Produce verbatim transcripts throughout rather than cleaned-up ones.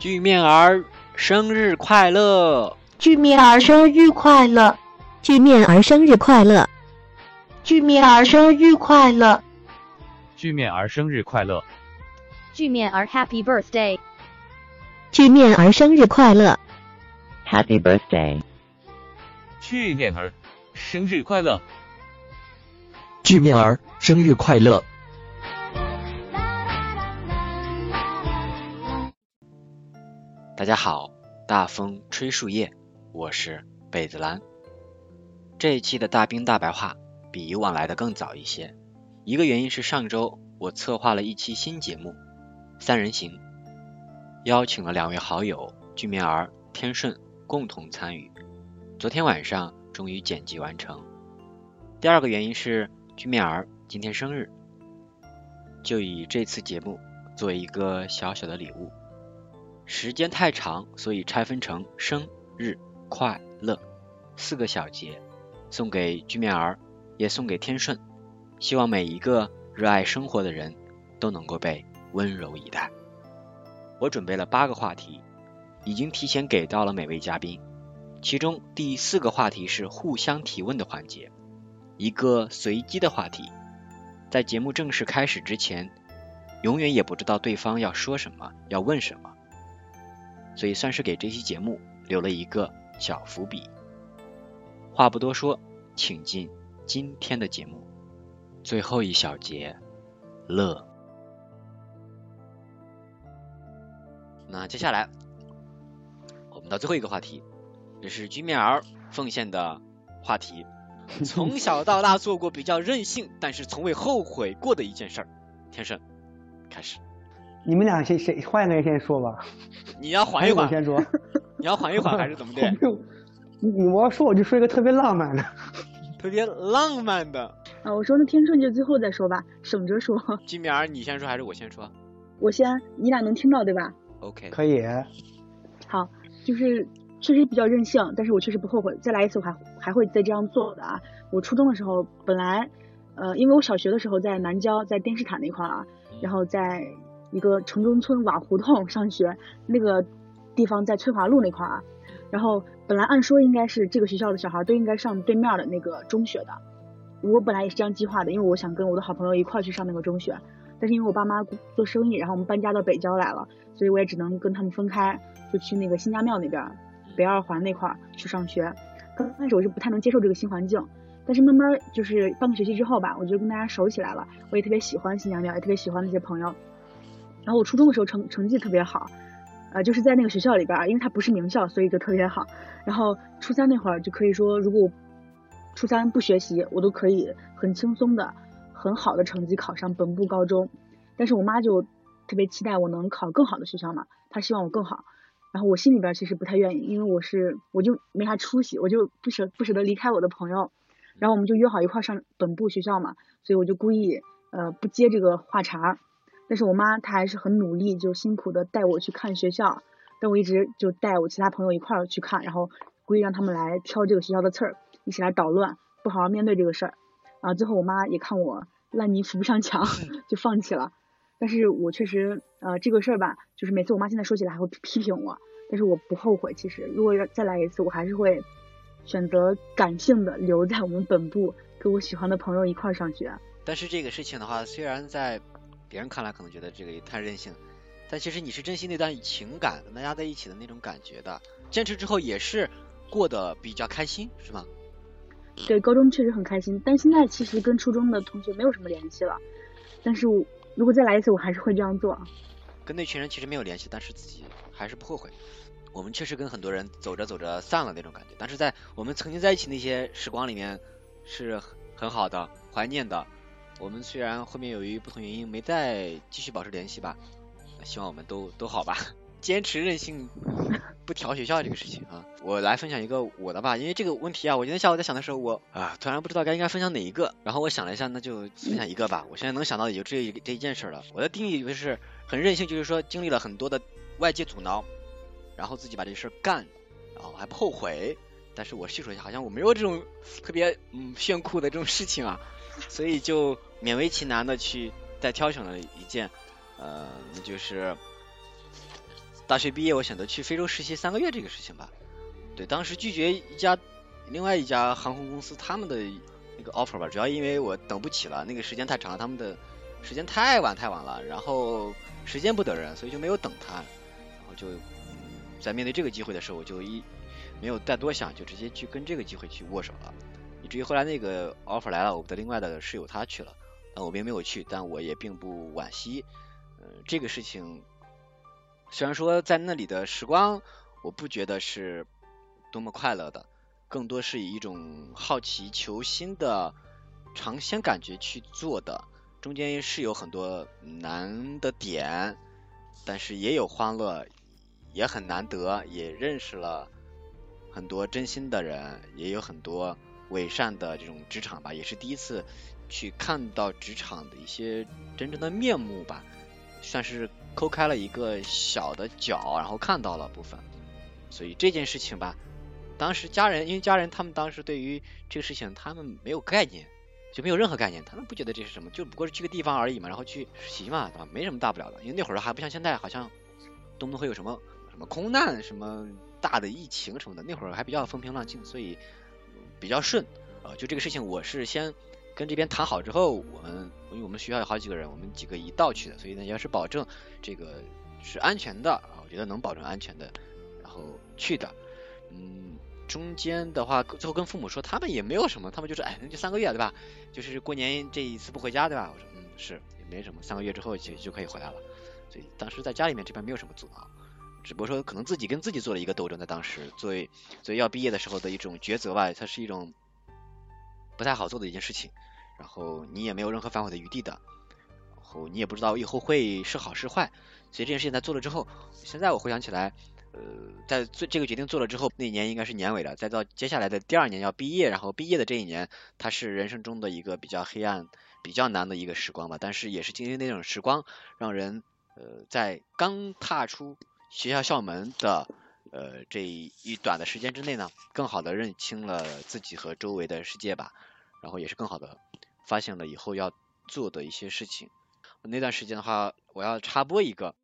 具面儿生日快乐！具面儿生日快乐！具面儿生日快乐！具面儿生日快乐！具面儿生日快乐！具面儿 Happy Birthday！ 具面儿生日快乐 ！Happy Birthday！ 具面儿生日快乐！具面儿生日快乐！大家好，大风吹树叶，我是贝子兰。这一期的大兵大白话比以往来的更早一些，一个原因是上周我策划了一期新节目三人行，邀请了两位好友具面儿、天顺共同参与，昨天晚上终于剪辑完成。第二个原因是具面儿今天生日，就以这次节目作为一个小小的礼物，时间太长，所以拆分成生日快乐四个小节，送给具面儿，也送给天顺，希望每一个热爱生活的人都能够被温柔以待。我准备了八个话题，已经提前给到了每位嘉宾，其中第四个话题是互相提问的环节，一个随机的话题，在节目正式开始之前，永远也不知道对方要说什么，要问什么，所以算是给这期节目留了一个小伏笔。话不多说，请进今天的节目，最后一小节，乐。那接下来我们到最后一个话题，也是居面儿奉献的话题，从小到大做过比较任性但是从未后悔过的一件事儿。天顺开始，你们俩先谁换那个先说吧。你要缓一缓，先说。你要缓一缓还是怎么的？你我要说我就说一个特别浪漫的，特别浪漫的。啊，我说那天顺就最后再说吧，省着说。具面儿，你先说还是我先说？我先，你俩能听到对吧 ？OK， 可以。好，就是确实比较任性，但是我确实不后悔。再来一次，我还还会再这样做的啊！我初中的时候，本来呃，因为我小学的时候在南郊，在电视塔那块啊，然后在一个城中村瓦胡同上学，那个地方在翠华路那块啊，然后本来按说应该是这个学校的小孩都应该上对面的那个中学的，我本来也是这样计划的，因为我想跟我的好朋友一块去上那个中学，但是因为我爸妈做生意，然后我们搬家到北郊来了，所以我也只能跟他们分开，就去那个新家庙那边北二环那块去上学。刚开始我是不太能接受这个新环境，但是慢慢就是半个学期之后吧，我就跟大家熟起来了，我也特别喜欢新家庙，也特别喜欢那些朋友。然后我初中的时候成成绩特别好，呃，就是在那个学校里边，因为它不是名校，所以就特别好。然后初三那会儿就可以说，如果我初三不学习，我都可以很轻松的、很好的成绩考上本部高中。但是我妈就特别期待我能考更好的学校嘛，她希望我更好。然后我心里边其实不太愿意，因为我是我就没啥出息，我就不舍不舍得离开我的朋友。然后我们就约好一块上本部学校嘛，所以我就故意呃不接这个话茬。但是我妈她还是很努力，就辛苦的带我去看学校，但我一直就带我其他朋友一块儿去看，然后故意让他们来挑这个学校的刺儿，一起来捣乱，不好好面对这个事儿。啊，最后我妈也看我烂泥扶不上墙，就放弃了。但是我确实，呃，这个事儿吧，就是每次我妈现在说起来还会批评我，但是我不后悔。其实如果再来一次，我还是会选择感性的留在我们本部，跟我喜欢的朋友一块儿上学。但是这个事情的话，虽然在别人看来可能觉得这个也太任性，但其实你是珍惜那段情感跟大家在一起的那种感觉的，坚持之后也是过得比较开心是吗？对，高中确实很开心，但现在其实跟初中的同学没有什么联系了，但是我如果再来一次我还是会这样做。跟那群人其实没有联系，但是自己还是不后悔。我们确实跟很多人走着走着散了那种感觉，但是在我们曾经在一起那些时光里面是很好的怀念的。我们虽然后面由于不同原因没再继续保持联系吧，希望我们都都好吧。坚持任性不调学校这个事情啊，我来分享一个我的吧，因为这个问题啊，我今天下午在想的时候，我啊突然不知道该应该分享哪一个，然后我想了一下，那就分享一个吧。我现在能想到也就这这一件事了。我的定义就是很任性，就是说经历了很多的外界阻挠，然后自己把这事儿干了，然后还不后悔。但是我细数一下，好像我没有这种特别嗯炫酷的这种事情啊，所以就勉为其难的去再挑选了一件，呃，那就是大学毕业，我选择去非洲实习三个月这个事情吧。对，当时拒绝一家另外一家航空公司他们的那个 offer 吧，主要因为我等不起了，那个时间太长了，他们的时间太晚太晚了，然后时间不等人，所以就没有等他。然后就在面对这个机会的时候，我就一没有再多想，就直接去跟这个机会去握手了。以至于后来那个 offer 来了，我的另外的室友他去了，但我并没有去，但我也并不惋惜。嗯、呃，这个事情虽然说在那里的时光，我不觉得是多么快乐的，更多是以一种好奇求新的尝鲜感觉去做的，中间是有很多难的点，但是也有欢乐，也很难得，也认识了很多真心的人，也有很多伪善的这种职场吧，也是第一次去看到职场的一些真正的面目吧，算是抠开了一个小的角，然后看到了部分。所以这件事情吧，当时家人因为家人他们当时对于这个事情他们没有概念，就没有任何概念，他们不觉得这是什么，就不过是去个地方而已嘛，然后去实习嘛，没什么大不了的。因为那会儿还不像现在，好像动不动会有什么什么空难、什么大的疫情什么的，那会儿还比较风平浪静，所以比较顺。呃，就这个事情，我是先跟这边谈好之后，我们因为我们学校有好几个人，我们几个一道去的，所以呢也是保证这个是安全的啊，我觉得能保证安全的，然后去的。嗯，中间的话，最后跟父母说，他们也没有什么，他们就是哎，那就三个月对吧？就是过年这一次不回家对吧？我说嗯是，也没什么，三个月之后就就可以回来了。所以当时在家里面这边没有什么阻挠，只不过说可能自己跟自己做了一个斗争，在当时，所以所以要毕业的时候的一种抉择吧，它是一种不太好做的一件事情，然后你也没有任何反悔的余地的，然后你也不知道以后会是好是坏，所以这件事情在做了之后，现在我回想起来，呃，在做这个决定做了之后，那年应该是年尾了，再到接下来的第二年要毕业，然后毕业的这一年，它是人生中的一个比较黑暗、比较难的一个时光吧，但是也是经历那种时光，让人呃在刚踏出学校校门的呃这一短的时间之内呢，更好的认清了自己和周围的世界吧。然后也是更好的发现了以后要做的一些事情。那段时间的话，我要插播一个，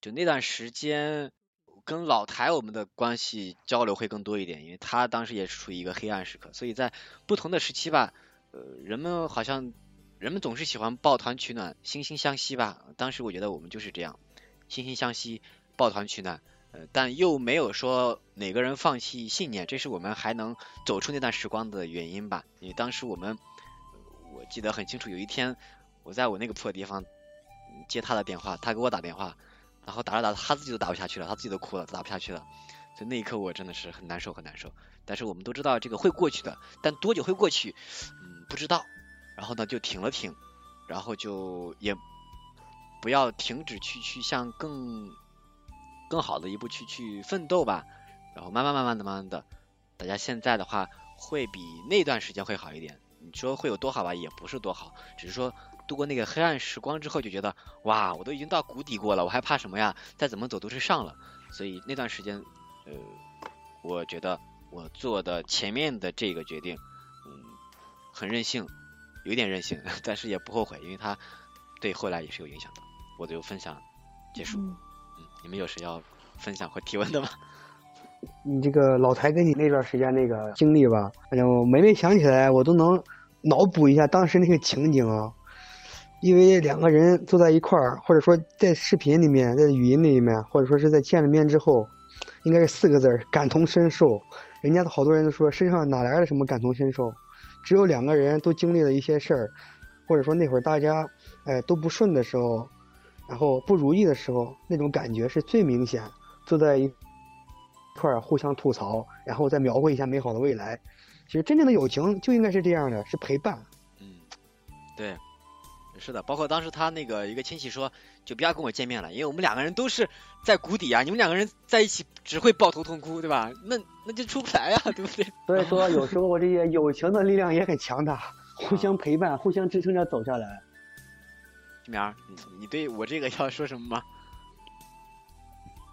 就那段时间跟老台我们的关系交流会更多一点，因为他当时也是处于一个黑暗时刻，所以在不同的时期吧，呃，人们好像人们总是喜欢抱团取暖，惺惺相惜吧。当时我觉得我们就是这样，惺惺相惜，抱团取暖。但又没有说哪个人放弃信念，这是我们还能走出那段时光的原因吧。因为当时我们，我记得很清楚，有一天我在我那个破地方接他的电话，他给我打电话，然后打着打着他自己都打不下去了，他自己都哭了，打不下去了。所以那一刻我真的是很难受很难受。但是我们都知道这个会过去的，但多久会过去，嗯，不知道。然后呢就挺了挺，然后就也不要停止去去向更。更好的一步去去奋斗吧，然后慢慢慢慢的慢慢的，大家现在的话会比那段时间会好一点。你说会有多好吧，也不是多好，只是说度过那个黑暗时光之后，就觉得哇，我都已经到谷底过了，我还怕什么呀？再怎么走都是上了。所以那段时间，呃，我觉得我做的前面的这个决定，嗯，很任性，有点任性，但是也不后悔，因为它对后来也是有影响的。我就分享结束。嗯你们有谁要分享或提问的吗？你这个老台跟你那段时间那个经历吧，哎呀，我每每想起来，我都能脑补一下当时那个情景啊。因为两个人坐在一块儿，或者说在视频里面，在语音里面，或者说是在见了面之后，应该是四个字儿：感同身受。人家好多人都说身上哪来的什么感同身受，只有两个人都经历了一些事儿，或者说那会儿大家哎都不顺的时候。然后不如意的时候，那种感觉是最明显。坐在一块儿互相吐槽，然后再描绘一下美好的未来。其实真正的友情就应该是这样的，是陪伴。嗯，对，是的。包括当时他那个一个亲戚说，就不要跟我见面了，因为我们两个人都是在谷底啊，你们两个人在一起只会抱头痛哭，对吧？那那就出不来呀、啊，对不对？所以说，有时候这些友情的力量也很强大，互相陪伴，互相支撑着走下来。苗儿，你你对我这个要说什么吗？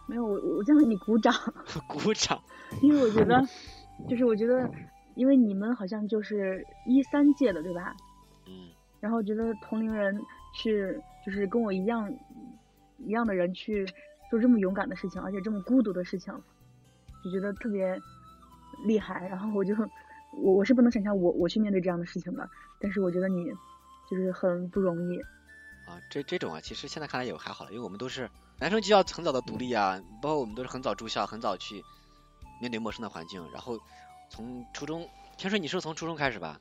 没有，我我在为你鼓掌。鼓掌，因为我觉得，就是我觉得，因为你们好像就是一三届的对吧？嗯。然后觉得同龄人去，就是跟我一样一样的人去做这么勇敢的事情，而且这么孤独的事情，就觉得特别厉害。然后我就我我是不能想象我我去面对这样的事情的，但是我觉得你就是很不容易啊。这这种啊，其实现在看来也还好了，因为我们都是男生就要很早的独立啊，包括我们都是很早住校，很早去面对陌生的环境。然后从初中，听说你是从初中开始吧？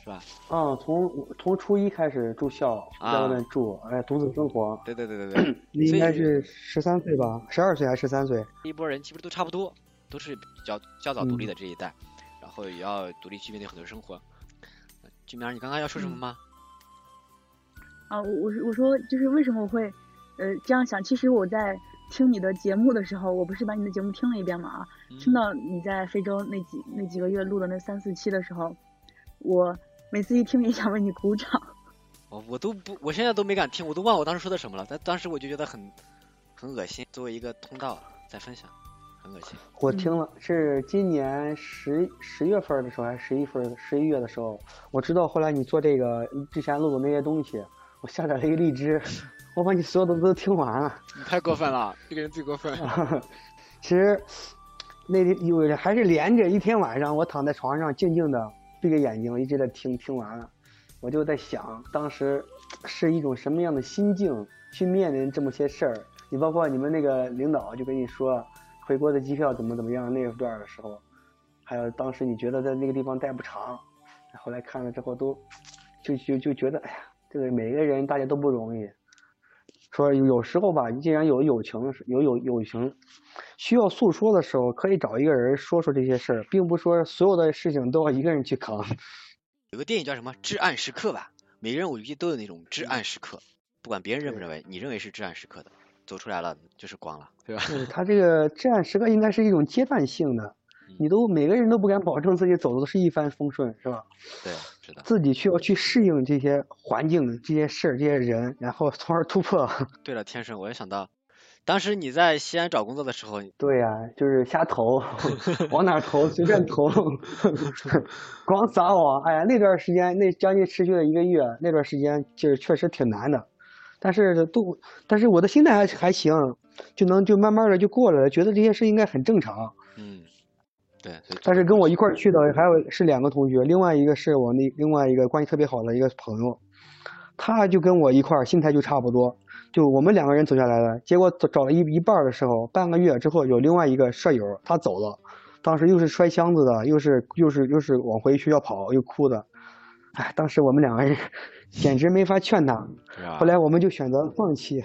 是吧？啊，从从初一开始住校，在外面住，哎、啊，独自生活。对对对对对，你应该是十三岁吧？十二岁还是十三岁？一波人其实都差不多，都是比较较早独立的这一代，嗯、然后也要独立去面对很多生活。君明，你刚刚要说什么吗？啊，我我我说就是为什么我会呃这样想？其实我在听你的节目的时候，我不是把你的节目听了一遍嘛啊、嗯，听到你在非洲那几那几个月录的那三四期的时候，我。每次一听也想为你鼓掌，哦，我都不，我现在都没敢听，我都忘我当时说的什么了。但当时我就觉得很，很恶心。作为一个通道在分享，很恶心。我听了，是今年十十月份的时候，还是十一份十一月的时候，我知道后来你做这个之前录的那些东西，我下载了一个荔枝，我把你所有的都听完了。你太过分了，这个人最过分。其实，那有还是连着一天晚上，我躺在床上静静的。闭着眼睛一直在听，听完了我就在想当时是一种什么样的心境去面临这么些事儿。你包括你们那个领导就跟你说回国的机票怎么怎么样那段的时候，还有当时你觉得在那个地方待不长，后来看了之后都就就就觉得哎呀，这个每个人大家都不容易。说有时候吧，既然有友情有有友情需要诉说的时候，可以找一个人说说这些事儿，并不说所有的事情都要一个人去扛。有个电影叫什么至暗时刻吧，每个人我觉得都有那种至暗时刻，不管别人认不认为，你认为是至暗时刻的走出来了就是光了，对吧？对，他这个至暗时刻应该是一种阶段性的，你都每个人都不敢保证自己走的是一帆风顺，是吧？对，是的，自己需要去适应这些环境、这些事、这些人，然后从而突破。对了，天生，我也想到，当时你在西安找工作的时候，对呀、啊，就是瞎投，往哪投随便投，光撒网。哎呀，那段时间，那将近持续了一个月，那段时间就是确实挺难的，但是都，但是我的心态还还行，就能就慢慢的就过来了，觉得这些事应该很正常。嗯。对，但是跟我一块儿去的还有是两个同学，另外一个是我那另外一个关系特别好的一个朋友，他就跟我一块儿心态就差不多，就我们两个人走下来了。结果找了一一半的时候，半个月之后有另外一个舍友他走了，当时又是摔箱子的，又是又是又是往回学校跑，又哭的，哎，当时我们两个人简直没法劝他，后来我们就选择放弃。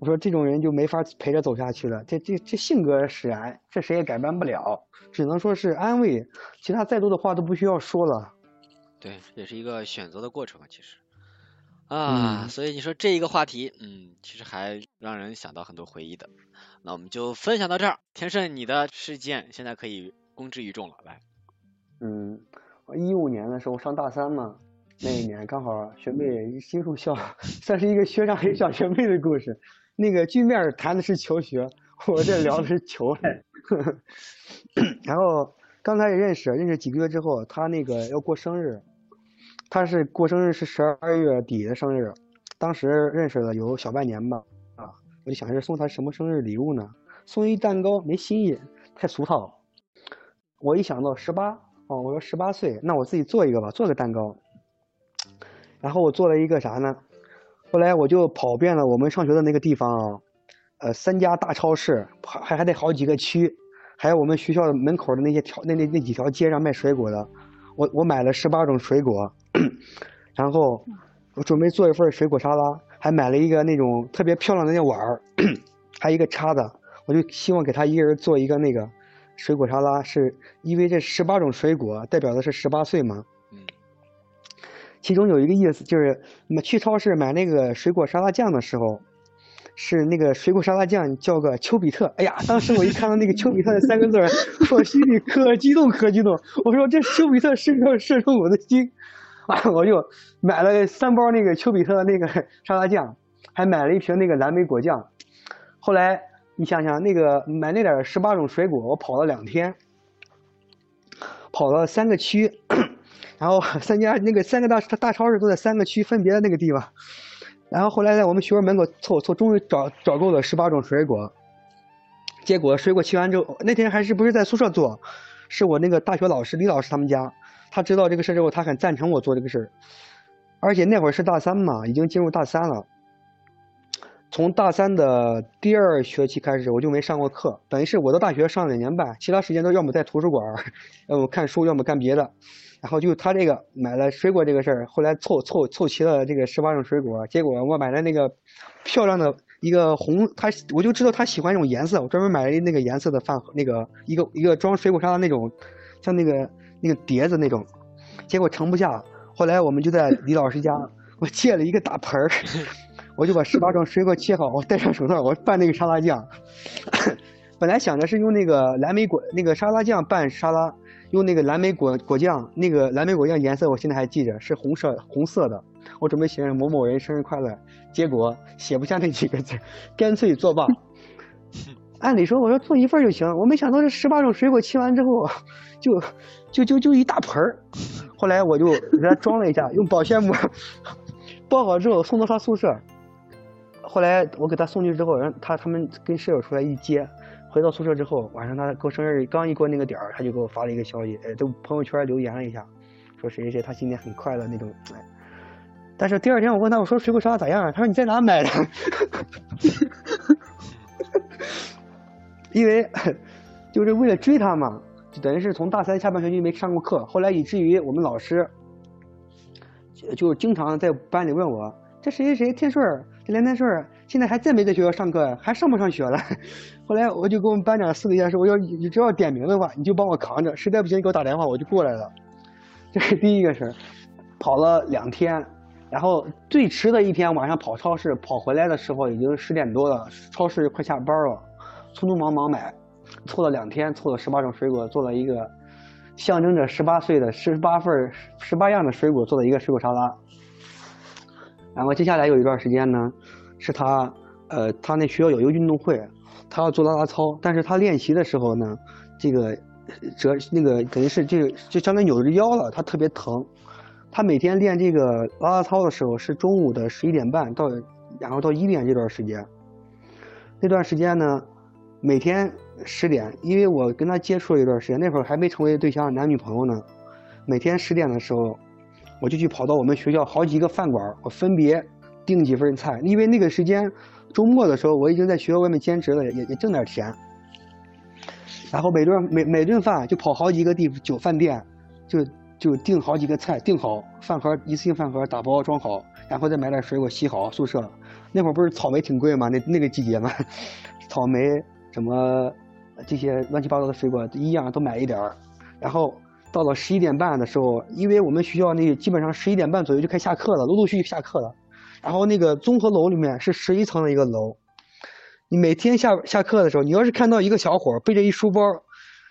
我说这种人就没法陪着走下去了，这这这性格使然，这谁也改变不了，只能说是安慰，其他再多的话都不需要说了。对，也是一个选择的过程其实啊、嗯，所以你说这一个话题，嗯，其实还让人想到很多回忆的。那我们就分享到这儿，天胜，你的事件现在可以公之于众了，来。嗯，一五年的时候上大三嘛。那一年刚好学妹新入校，算是一个学长与小学妹的故事。那个剧面谈的是求学，我这聊的是求爱。然后刚才也认识，认识几个月之后，他那个要过生日，他是过生日是十二月底的生日，当时认识了有小半年吧，啊，我就想着送他什么生日礼物呢？送一蛋糕没新意，太俗套了。我一想到十八，哦，我说十八岁，那我自己做一个吧，做个蛋糕。然后我做了一个啥呢？后来我就跑遍了我们上学的那个地方啊，呃，三家大超市，还还得好几个区，还有我们学校门口的那些条那那那几条街上卖水果的，我我买了十八种水果，然后我准备做一份水果沙拉，还买了一个那种特别漂亮的那碗儿，还有一个叉子，我就希望给他一个人做一个那个水果沙拉，是因为这十八种水果代表的是十八岁嘛。其中有一个意思就是，去超市买那个水果沙拉酱的时候，是那个水果沙拉酱叫个丘比特。哎呀，当时我一看到那个丘比特的三个字儿，我心里可激动可激动。我说这丘比特射中射中我的心，啊，我就买了三包那个丘比特那个沙拉酱，还买了一瓶那个蓝莓果酱。后来你想想，那个买那点十八种水果，我跑了两天，跑了三个区。然后三家那个三个大大超市都在三个区分别的那个地方，然后后来在我们学校门口凑凑，终于找找够了十八种水果。结果水果切完之后，那天还是不是在宿舍做，是我那个大学老师李老师他们家，他知道这个事之后，他很赞成我做这个事儿。而且那会儿是大三嘛，已经进入大三了。从大三的第二学期开始，我就没上过课，等于是我到大学上两年半，其他时间都要么在图书馆，要么看书，要么干别的。然后就他这个买了水果这个事儿，后来凑凑凑齐了这个十八种水果，结果我买了那个漂亮的一个红，他我就知道他喜欢这种颜色，我专门买了那个颜色的饭盒，那个一个一个装水果沙拉那种，像那个那个碟子那种，结果盛不下。后来我们就在李老师家，我借了一个大盆儿，我就把十八种水果切好，我戴上手套，我拌那个沙拉酱。本来想着是用那个蓝莓果那个沙拉酱拌沙拉，用那个蓝莓果果酱，那个蓝莓果酱颜色我现在还记着，是红色红色的。我准备写上某某人生日快乐，结果写不下那几个字，干脆作罢。按理说我说做一份就行，我没想到这十八种水果切完之后，就就就就一大盆儿。后来我就给他装了一下，用保鲜膜包好之后送到他宿舍。后来我给他送去之后，让他他们跟室友出来一接。回到宿舍之后，晚上他过生日刚一过那个点儿，他就给我发了一个消息，呃，都朋友圈留言了一下，说谁谁谁他今天很快乐那种。但是第二天我问他，我说水果沙拉咋样啊？他说你在哪买的？因为就是为了追他嘛，就等于是从大三下半学期没上过课，后来以至于我们老师就经常在班里问我，这谁谁谁天顺儿，这梁天顺儿现在还在没在学校上课，还上不上学了？后来我就跟我们班长私底下说，我要你只要点名的话，你就帮我扛着，实在不行你给我打电话，我就过来了。这是第一个事儿，跑了两天，然后最迟的一天晚上跑超市，跑回来的时候已经十点多了，超市快下班了，匆匆忙忙买，凑了两天，凑了十八种水果，做了一个象征着十八岁的十八份十八样的水果，做了一个水果沙拉。然后接下来有一段时间呢，是他，呃，他那学校有一个运动会，他要做拉拉操，但是他练习的时候呢，这个折那个等于是这个就相当于扭着腰了，他特别疼。他每天练这个拉拉操的时候是中午的十一点半到，然后到一点这段时间。那段时间呢，每天十点，因为我跟他接触了一段时间，那会儿还没成为对象男女朋友呢，每天十点的时候，我就去跑到我们学校好几个饭馆，我分别订几份菜，因为那个时间周末的时候我已经在学校外面兼职了，也也挣点钱，然后每顿每每顿饭就跑好几个地酒饭店，就就订好几个菜，订好饭盒，一次性饭盒打包装好，然后再买点水果洗好宿舍。那会儿不是草莓挺贵吗？那那个季节嘛，草莓什么这些乱七八糟的水果一样都买一点儿。然后到了十一点半的时候，因为我们学校那基本上十一点半左右就开下课了，陆陆续续下课了。然后那个综合楼里面是十一层的一个楼，你每天下下课的时候，你要是看到一个小伙背着一书包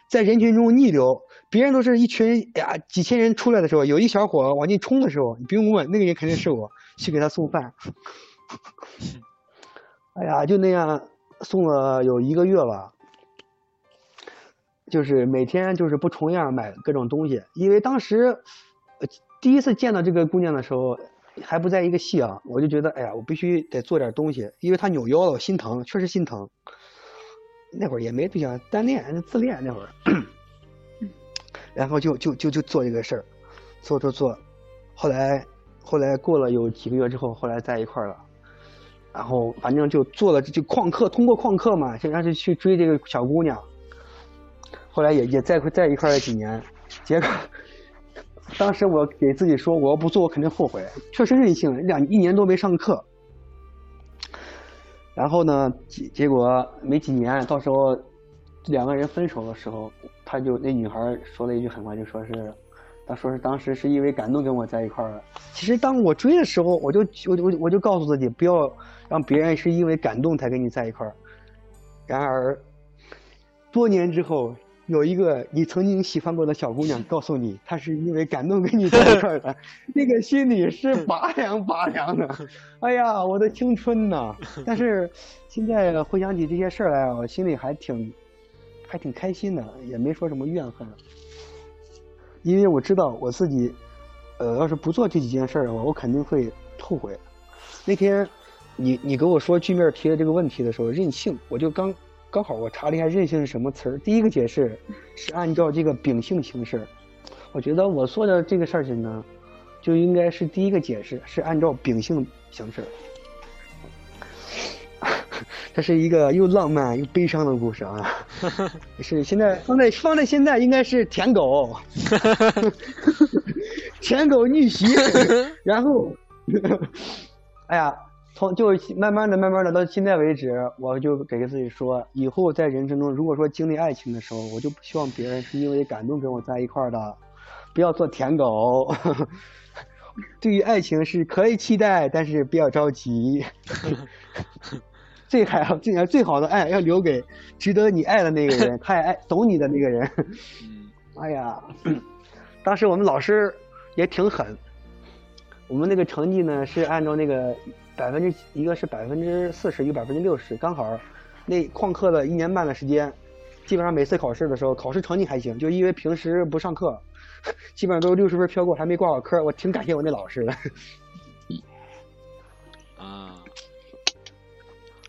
在人群中逆流，别人都是一群呀几千人出来的时候，有一小伙往进冲的时候，你不用问，那个人肯定是我，去给他送饭。哎呀，就那样送了有一个月吧，就是每天就是不重样买各种东西，因为当时第一次见到这个姑娘的时候还不在一个系啊，我就觉得哎呀，我必须得做点东西，因为他扭腰了，我心疼，确实心疼。那会儿也没对象，单恋自恋那会儿，然后就就就就做这个事儿，做做做，后来后来过了有几个月之后，后来在一块儿了，然后反正就做了就旷课，通过旷课嘛，就让他去追这个小姑娘，后来也也在在一块儿了几年，结果。当时我给自己说，我要不做我肯定后悔，确实任性，两一年多没上课。然后呢，结结果没几年，到时候两个人分手的时候，他就那女孩说了一句狠话，就说是，她说是当时是因为感动跟我在一块儿了。其实当我追的时候，我就我我我就告诉自己，不要让别人是因为感动才跟你在一块儿。然而，多年之后。有一个你曾经喜欢过的小姑娘告诉你，她是因为感动跟你在一块儿的，那个心里是拔凉拔凉的。哎呀，我的青春呐！但是现在回想起这些事儿来，我心里还挺还挺开心的，也没说什么怨恨。因为我知道我自己，呃，要是不做这几件事儿的话，我肯定会后悔。那天你你给我说剧面提的这个问题的时候，任性，我就刚刚好我查了一下任性是什么词儿。第一个解释是按照这个秉性行事，我觉得我说的这个事情呢，就应该是第一个解释是按照秉性行事。它是一个又浪漫又悲伤的故事啊，是现在放在放在现在应该是舔狗，舔狗逆袭，然后，哎呀，从就慢慢的、慢慢的到现在为止，我就给自己说，以后在人生中，如果说经历爱情的时候，我就不希望别人是因为感动跟我在一块儿的，不要做舔狗。对于爱情是可以期待，但是不要着急。最好、最最好的爱要留给值得你爱的那个人，他也爱懂你的那个人。哎呀，当时我们老师也挺狠，我们那个成绩呢是按照那个百分之一个是百分之四十，一个百分之六十，刚好那旷课了一年半的时间，基本上每次考试的时候，考试成绩还行，就因为平时不上课，基本上都六十分飘过，还没挂好科，我挺感谢我那老师的。啊。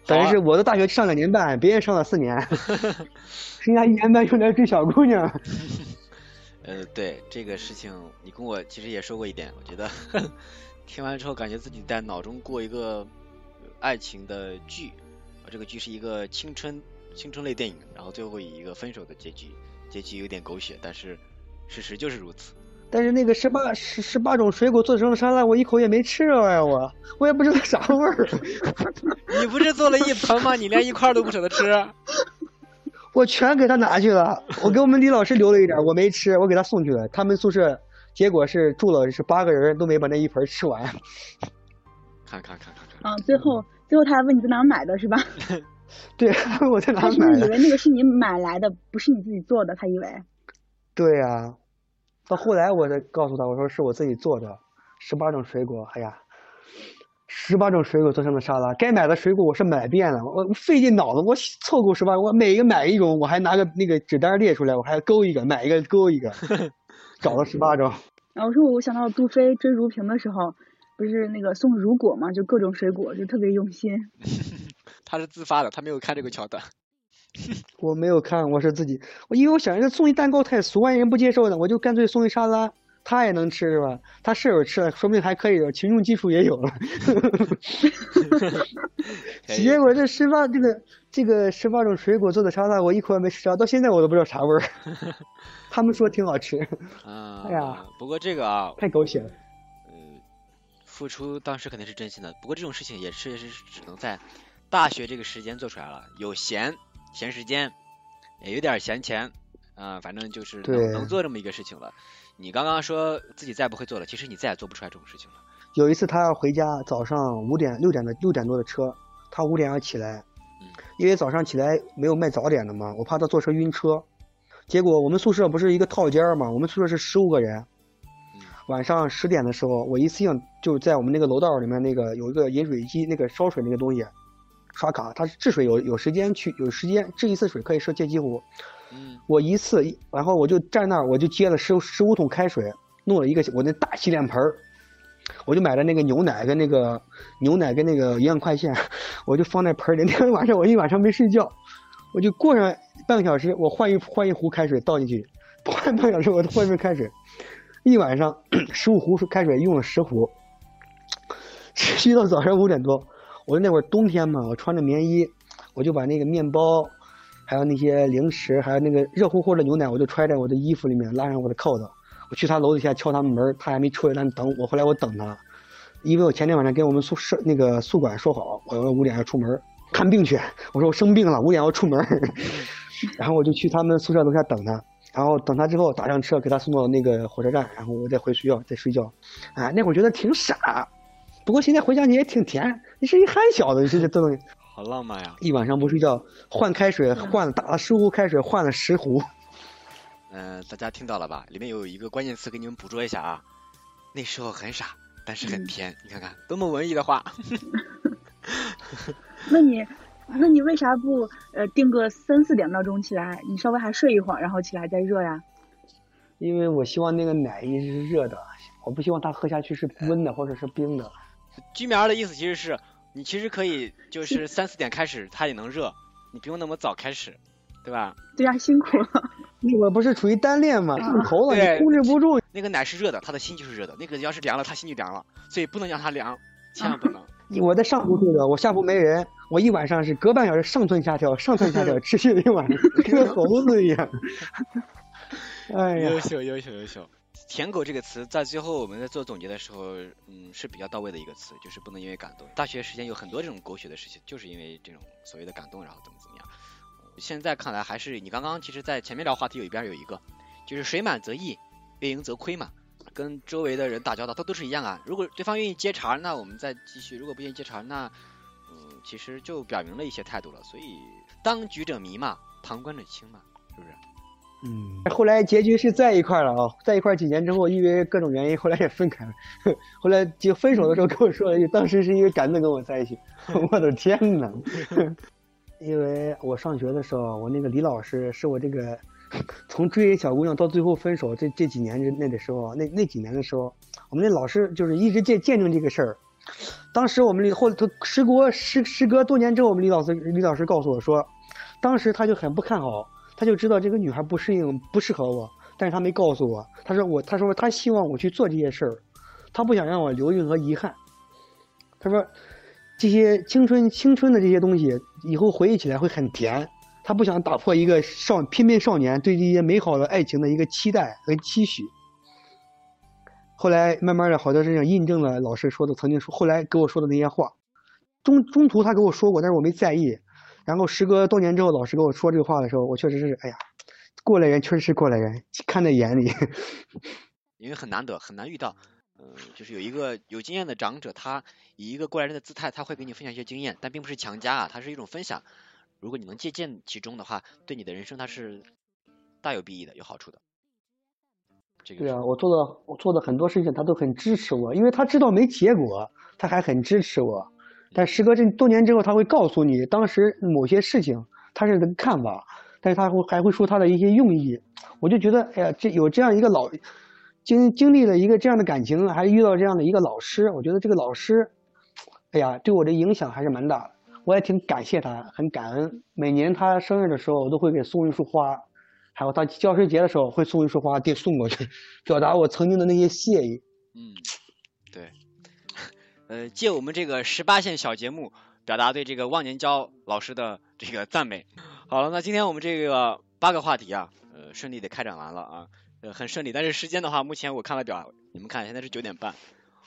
等于是我的大学上两年半，别人上了四年，人家一年半用来追小姑娘。呃，对这个事情，你跟我其实也说过一点，我觉得听完之后感觉自己在脑中过一个爱情的剧，这个剧是一个青春青春类电影，然后最后以一个分手的结局，结局有点狗血，但是事实就是如此。但是那个十八十十八种水果做成的沙拉，我一口也没吃啊！呀，我我也不知道啥味儿。你不是做了一盆吗？你连一块都不舍得吃。我全给他拿去了，我给我们李老师留了一点，我没吃，我给他送去了。他们宿舍结果是住了是八个人都没把那一盆吃完。看看看看看。啊，最后最后他还问你在哪买的是吧？对，我在哪买的。但是你以为那个是你买来的，不是你自己做的，他以为。对啊。到后来我才告诉他，我说是我自己做的，十八种水果，哎呀，十八种水果做成的沙拉，该买的水果我是买遍了，我费尽脑子，我凑够十八，我每个买一种，我还拿个那个纸单列出来，我还勾一个，买一个勾一个，找了十八种。然后说我想到杜飞追如萍的时候，不是那个送如果嘛，就各种水果，就特别用心。他是自发的，他没有看这个桥段。我没有看，我是自己，我因为我想着送一蛋糕太俗，万一人不接受呢，我就干脆送一沙拉，他也能吃是吧？他室友吃了，说不定还可以，群众基础也有了。结果这十八这个这个十八种水果做的沙拉，我一口也没吃到，到现在我都不知道啥味儿。他们说挺好吃。啊、嗯，哎呀，不过这个啊，太狗血了。嗯，付出当时肯定是真心的，不过这种事情也确实只能在大学这个时间做出来了，有闲。闲时间也有点闲钱啊、呃，反正就是 能, 能做这么一个事情了。你刚刚说自己再不会做了，其实你再也做不出来这种事情了。有一次他要回家，早上五点六点的六点多的车，他五点要起来，嗯，因为早上起来没有卖早点的嘛，我怕他坐车晕车。结果我们宿舍不是一个套间嘛，我们宿舍是十五个人。嗯、晚上十点的时候，我一次性就在我们那个楼道里面那个有一个饮水机，那个烧水那个东西。刷卡，他是治水有有时间去有时间治一次水可以设借几壶，嗯，我一次，然后我就站那儿，我就接了十十五桶开水，弄了一个我那大洗脸盆儿，我就买了那个牛奶跟那个牛奶跟那个营养快线，我就放在盆里。那天晚上我一晚上没睡觉，我就过上半个小时，我换一换一壶开水倒进去，换半个小时我换一壶开水，一晚上十五壶开水用了十壶，持续到早上五点多。我那会儿冬天嘛，我穿着棉衣，我就把那个面包，还有那些零食，还有那个热乎乎的牛奶，我就揣在我的衣服里面，拉上我的扣子，我去他楼底下敲他们门，他还没出来，但等我。后来我等他，因为我前天晚上跟我们宿舍那个宿管说好，我要五点要出门看病去，我说我生病了，五点要出门，然后我就去他们宿舍楼下等他。然后等他之后打上车，给他送到那个火车站，然后我再回学校再睡觉。啊，那会儿觉得挺傻。不过现在回想你也挺甜，你是一憨小子，你这这东西好浪漫呀！一晚上不睡觉，换开水，换了打了十壶开水，换了十壶。嗯、呃，大家听到了吧？里面有一个关键词给你们捕捉一下啊。那时候很傻，但是很甜，嗯、你看看多么文艺的话。那你，那你为啥不呃定个三四点闹钟起来？你稍微还睡一会儿，然后起来再热呀？因为我希望那个奶一直是热的，我不希望它喝下去是温的或者是冰的。居棉二的意思其实是你其实可以就是三四点开始它也能热，你不用那么早开始，对吧？对呀、啊，辛苦了。你们不是处于单恋吗？上头了，你控制不住。那个奶是热的，他的心就是热的。那个要是凉了，他心就凉了，所以不能让他凉，千万不能。我在上铺住的，我下铺没人，我一晚上是隔半小时上蹿下跳，上蹿下跳，持续了一晚上，跟猴子一样。哎呀，优秀优秀优秀！舔狗这个词在最后我们在做总结的时候，嗯，是比较到位的一个词，就是不能因为感动。大学时间有很多这种狗血的事情，就是因为这种所谓的感动，然后怎么怎么样。现在看来还是你刚刚其实在前面聊话题有一边有一个就是水满则溢月盈则亏嘛，跟周围的人打交道它都是一样啊，如果对方愿意接茬那我们再继续，如果不愿意接茬那嗯，其实就表明了一些态度了，所以当局者迷嘛，旁观者清嘛，是不是？嗯，后来结局是在一块了啊、哦，在一块几年之后因为各种原因后来也分开了，后来就分手的时候跟我说了一句当时是因为感动跟我在一起，我的天哪。因为我上学的时候，我那个李老师是我这个从追小姑娘到最后分手这这几年之内的时候，那那几年的时候，我们那老师就是一直见见证这个事儿。当时我们后头时隔时时隔多年之后，我们李老师李老师告诉我说，当时他就很不看好，他就知道这个女孩不适应不适合我，但是他没告诉我，他说我他说他希望我去做这些事儿，他不想让我留任何遗憾。他说这些青春青春的这些东西。以后回忆起来会很甜，他不想打破一个少翩翩少年对这些美好的爱情的一个期待和期许。后来慢慢的好多事情印证了老师说的曾经说后来给我说的那些话，中中途他给我说过但是我没在意，然后时隔多年之后老师跟我说这个话的时候，我确实是哎呀过来人，确实是过来人，看在眼里。因为很难得很难遇到嗯，就是有一个有经验的长者，他以一个过来人的姿态，他会给你分享一些经验，但并不是强加啊，它是一种分享。如果你能借鉴其中的话，对你的人生它是大有裨益的，有好处的。这个对啊，我做的我做的很多事情，他都很支持我，因为他知道没结果，他还很支持我。但时隔这多年之后，他会告诉你当时某些事情他是能看法，但是他会还会说他的一些用意。我就觉得，哎呀，这有这样一个老。经经历了一个这样的感情，还遇到这样的一个老师，我觉得这个老师，哎呀，对我的影响还是蛮大的。我也挺感谢他，很感恩。每年他生日的时候，我都会给送一束花，还有他教师节的时候会送一束花给送过去，表达我曾经的那些谢意。嗯，对，呃，借我们这个十八线小节目，表达对这个忘年交老师的这个赞美。好了，那今天我们这个八个话题啊，呃，顺利的开展完了啊。呃，很顺利，但是时间的话，目前我看了表，你们看现在是九点半，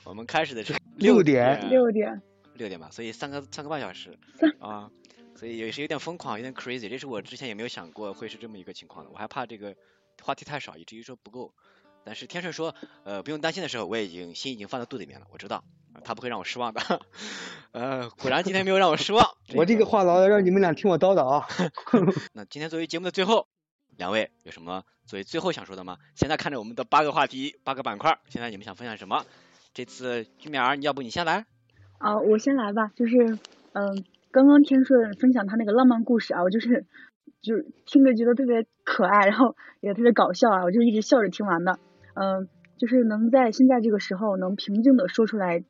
我们开始的是六点，六点，六点吧，所以三个三个半小时啊，所以也是有点疯狂，有点 crazy， 这是我之前也没有想过会是这么一个情况的，我还怕这个话题太少，以至于说不够。但是天顺说，呃，不用担心的时候，我已经心已经放到肚子里面了，我知道、呃、他不会让我失望的。呃，果然今天没有让我失望。我这个话痨要让你们俩听我叨叨啊。那今天作为节目的最后。两位有什么所以最后想说的吗？现在看着我们的八个话题八个板块，现在你们想分享什么？这次居棉儿要不你先来啊、哦、我先来吧，就是嗯、呃、刚刚天顺分享他那个浪漫故事啊，我就是就是听着觉得特别可爱，然后也特别搞笑啊，我就一直笑着听完的。嗯、呃、就是能在现在这个时候能平静的说出来，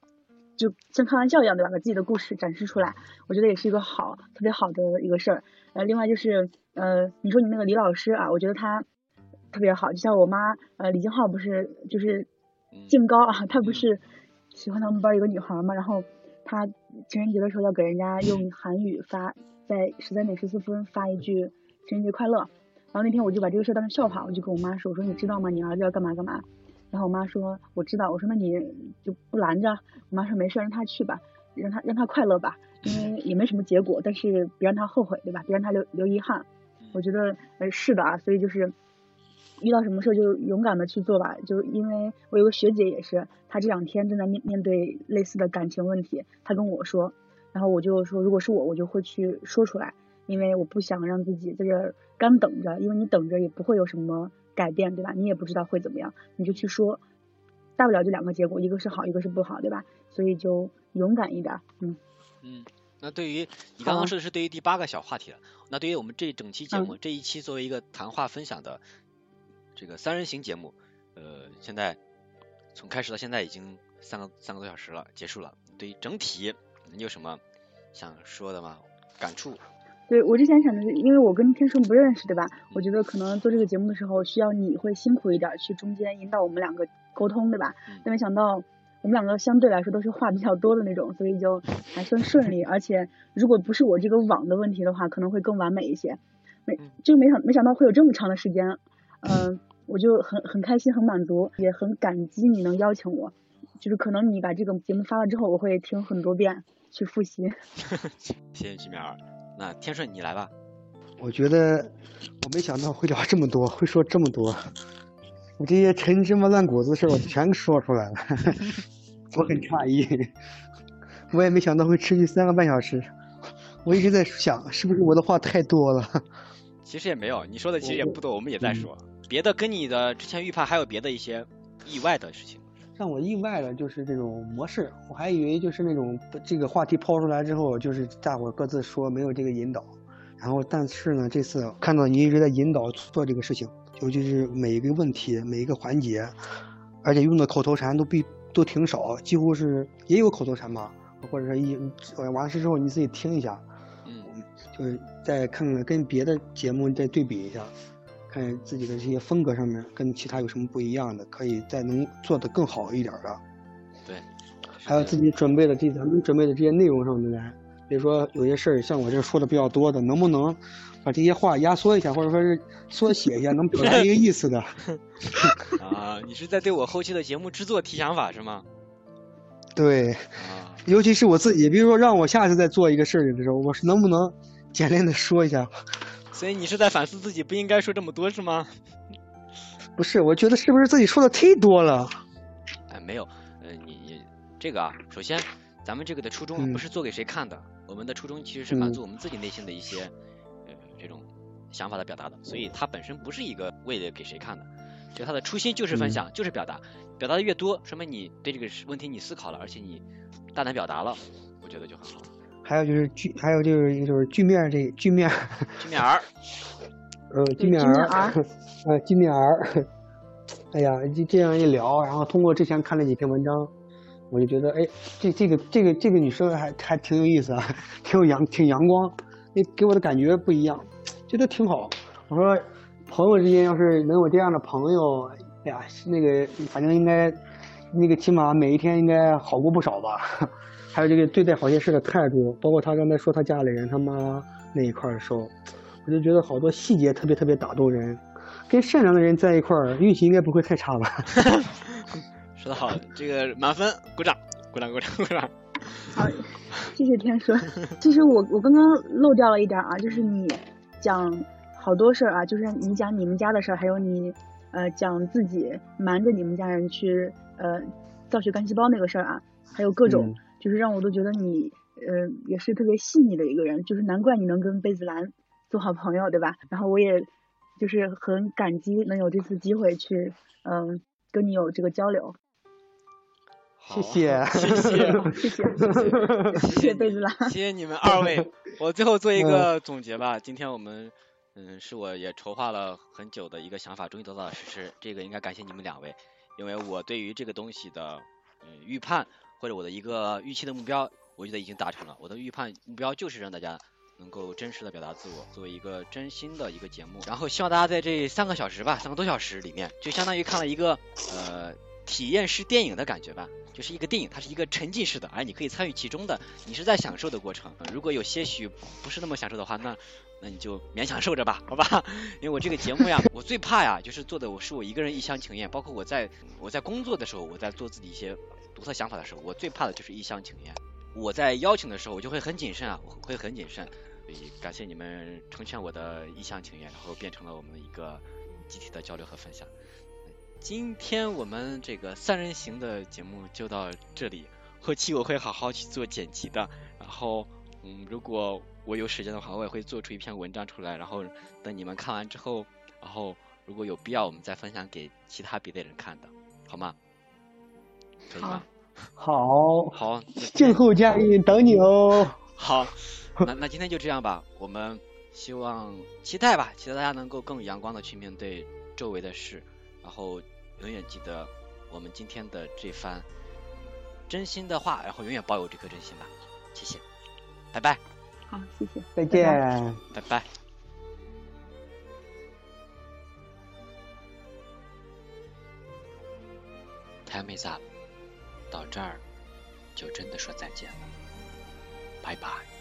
就像开玩笑一样的把自己的故事展示出来，我觉得也是一个好特别好的一个事儿。呃，另外就是呃，你说你那个李老师啊，我觉得他特别好，就像我妈呃李金浩不是就是净高啊，他不是喜欢他们班一个女孩嘛，然后他情人节的时候要给人家用韩语发在十三点十四分发一句情人节快乐，然后那天我就把这个事当成笑话，我就跟我妈说，我说你知道吗，你儿子要干嘛干嘛。然后我妈说我知道，我说那你就不拦着，我妈说没事让他去吧，让他让他快乐吧，因为也没什么结果，但是别让他后悔，对吧？别让他留留遗憾。我觉得呃是的啊，所以就是遇到什么事就勇敢的去做吧。就因为我有个学姐也是，她这两天正在面面对类似的感情问题，她跟我说，然后我就说如果是我，我就会去说出来，因为我不想让自己在这儿干等着，因为你等着也不会有什么。改变对吧？你也不知道会怎么样，你就去说，大不了就两个结果，一个是好，一个是不好，对吧？所以就勇敢一点。嗯嗯，那对于你刚刚说的是对于第八个小话题了，那对于我们这整期节目、嗯、这一期作为一个谈话分享的这个三人行节目，呃，现在从开始到现在已经三个三个多小时了，结束了。对整体你有什么想说的吗？感触？对，我之前想的是，因为我跟天顺不认识，对吧？我觉得可能做这个节目的时候，需要你会辛苦一点，去中间引导我们两个沟通，对吧？但没想到我们两个相对来说都是话比较多的那种，所以就还算顺利。而且如果不是我这个网的问题的话，可能会更完美一些。没，就没想没想到会有这么长的时间，嗯、呃，我就很很开心，很满足，也很感激你能邀请我。就是可能你把这个节目发了之后，我会听很多遍去复习。谢谢徐淼。那天顺你来吧。我觉得我没想到会聊这么多，会说这么多，我这些陈芝麻烂谷子的事我全说出来了。我很诧异，我也没想到会持续三个半小时。我一直在想是不是我的话太多了。其实也没有，你说的其实也不多， 我, 我们也在说、嗯、别的跟你的之前预判还有别的一些意外的事情。让我意外的就是这种模式，我还以为就是那种这个话题抛出来之后，就是大伙各自说，没有这个引导。然后，但是呢，这次看到你一直在引导做这个事情，尤其是每一个问题、每一个环节，而且用的口头禅都必都挺少，几乎是也有口头禅嘛，或者是一完事之后你自己听一下，嗯，就是再看看跟别的节目再对比一下。看自己的这些风格上面跟其他有什么不一样的，可以再能做得更好一点的。对，还有自己准备的这咱们准备的这些内容上面来，比如说有些事儿像我这说的比较多的，能不能把这些话压缩一下，或者说是缩写一下，能表达一个意思的？啊，你是在对我后期的节目制作提想法是吗？对，尤其是我自己，比如说让我下次再做一个事儿的时候，我是能不能简练的说一下？所以你是在反思自己不应该说这么多是吗？不是，我觉得是不是自己说的忒多了？哎，没有，呃，你你这个啊，首先咱们这个的初衷不是做给谁看的，嗯、我们的初衷其实是满足我们自己内心的一些、嗯、呃这种想法的表达的，所以它本身不是一个为了给谁看的，就它的初心就是分享，嗯、就是表达，表达的越多，说明你对这个问题你思考了，而且你大胆表达了，我觉得就很好。还有就是剧，还有就是就是剧面这剧面，剧面儿，呃，剧面儿，呃，剧面儿。哎呀，就这样一聊，然后通过之前看了几篇文章，我就觉得，哎，这这个这个这个女生还还挺有意思啊，挺有阳挺阳光，那给我的感觉不一样，觉得挺好。我说，朋友之间要是能有这样的朋友，哎呀，那个反正应该，那个起码每一天应该好过不少吧。还有这个对待好些事的态度，包括他刚才说他家里人他妈那一块的时候，我就觉得好多细节特别特别打动人。跟善良的人在一块儿，运气应该不会太差吧？说得好，这个满分，鼓掌，鼓掌，鼓掌，鼓掌。好，谢谢天顺。其实我我刚刚漏掉了一点啊，就是你讲好多事儿啊，就是你讲你们家的事儿，还有你呃讲自己瞒着你们家人去呃造血干细胞那个事儿啊，还有各种。嗯，就是让我都觉得你，呃，也是特别细腻的一个人，就是难怪你能跟贝子兰做好朋友，对吧？然后我也，就是很感激能有这次机会去，嗯、呃，跟你有这个交流。谢谢，谢谢，谢谢，谢谢贝子兰，谢谢你们二位。我最后做一个总结吧，今天我们，嗯，是我也筹划了很久的一个想法，终于得到了实施，这个应该感谢你们两位，因为我对于这个东西的，嗯，预判。或者我的一个预期的目标，我觉得已经达成了。我的预判目标就是让大家能够真实的表达自我，作为一个真心的一个节目。然后希望大家在这三个小时吧，三个多小时里面，就相当于看了一个呃体验式电影的感觉吧，就是一个电影，它是一个沉浸式的，哎，你可以参与其中的，你是在享受的过程。如果有些许不是那么享受的话，那那你就勉强受着吧，好吧？因为我这个节目呀，我最怕呀，就是做的我是我一个人一厢情愿，包括我在我在工作的时候，我在做自己一些独特想法的时候，我最怕的就是一厢情愿。我在邀请的时候，我就会很谨慎啊，我会很谨慎。所以感谢你们成全我的一厢情愿，然后变成了我们一个集体的交流和分享。今天我们这个三人行的节目就到这里，后期我会好好去做剪辑的。然后，嗯，如果我有时间的话，我也会做出一篇文章出来，然后等你们看完之后，然后如果有必要，我们再分享给其他别的人看的，好吗？可以吗？好，好，静候佳音，等你哦。好，那那今天就这样吧。我们希望期待吧，期待大家能够更阳光的去面对周围的事，然后永远记得我们今天的这番真心的话，然后永远保有这颗真心吧。谢谢，拜拜。好，谢谢，再见，拜拜。拜拜。Time is up， 到这儿就真的说再见了，拜拜。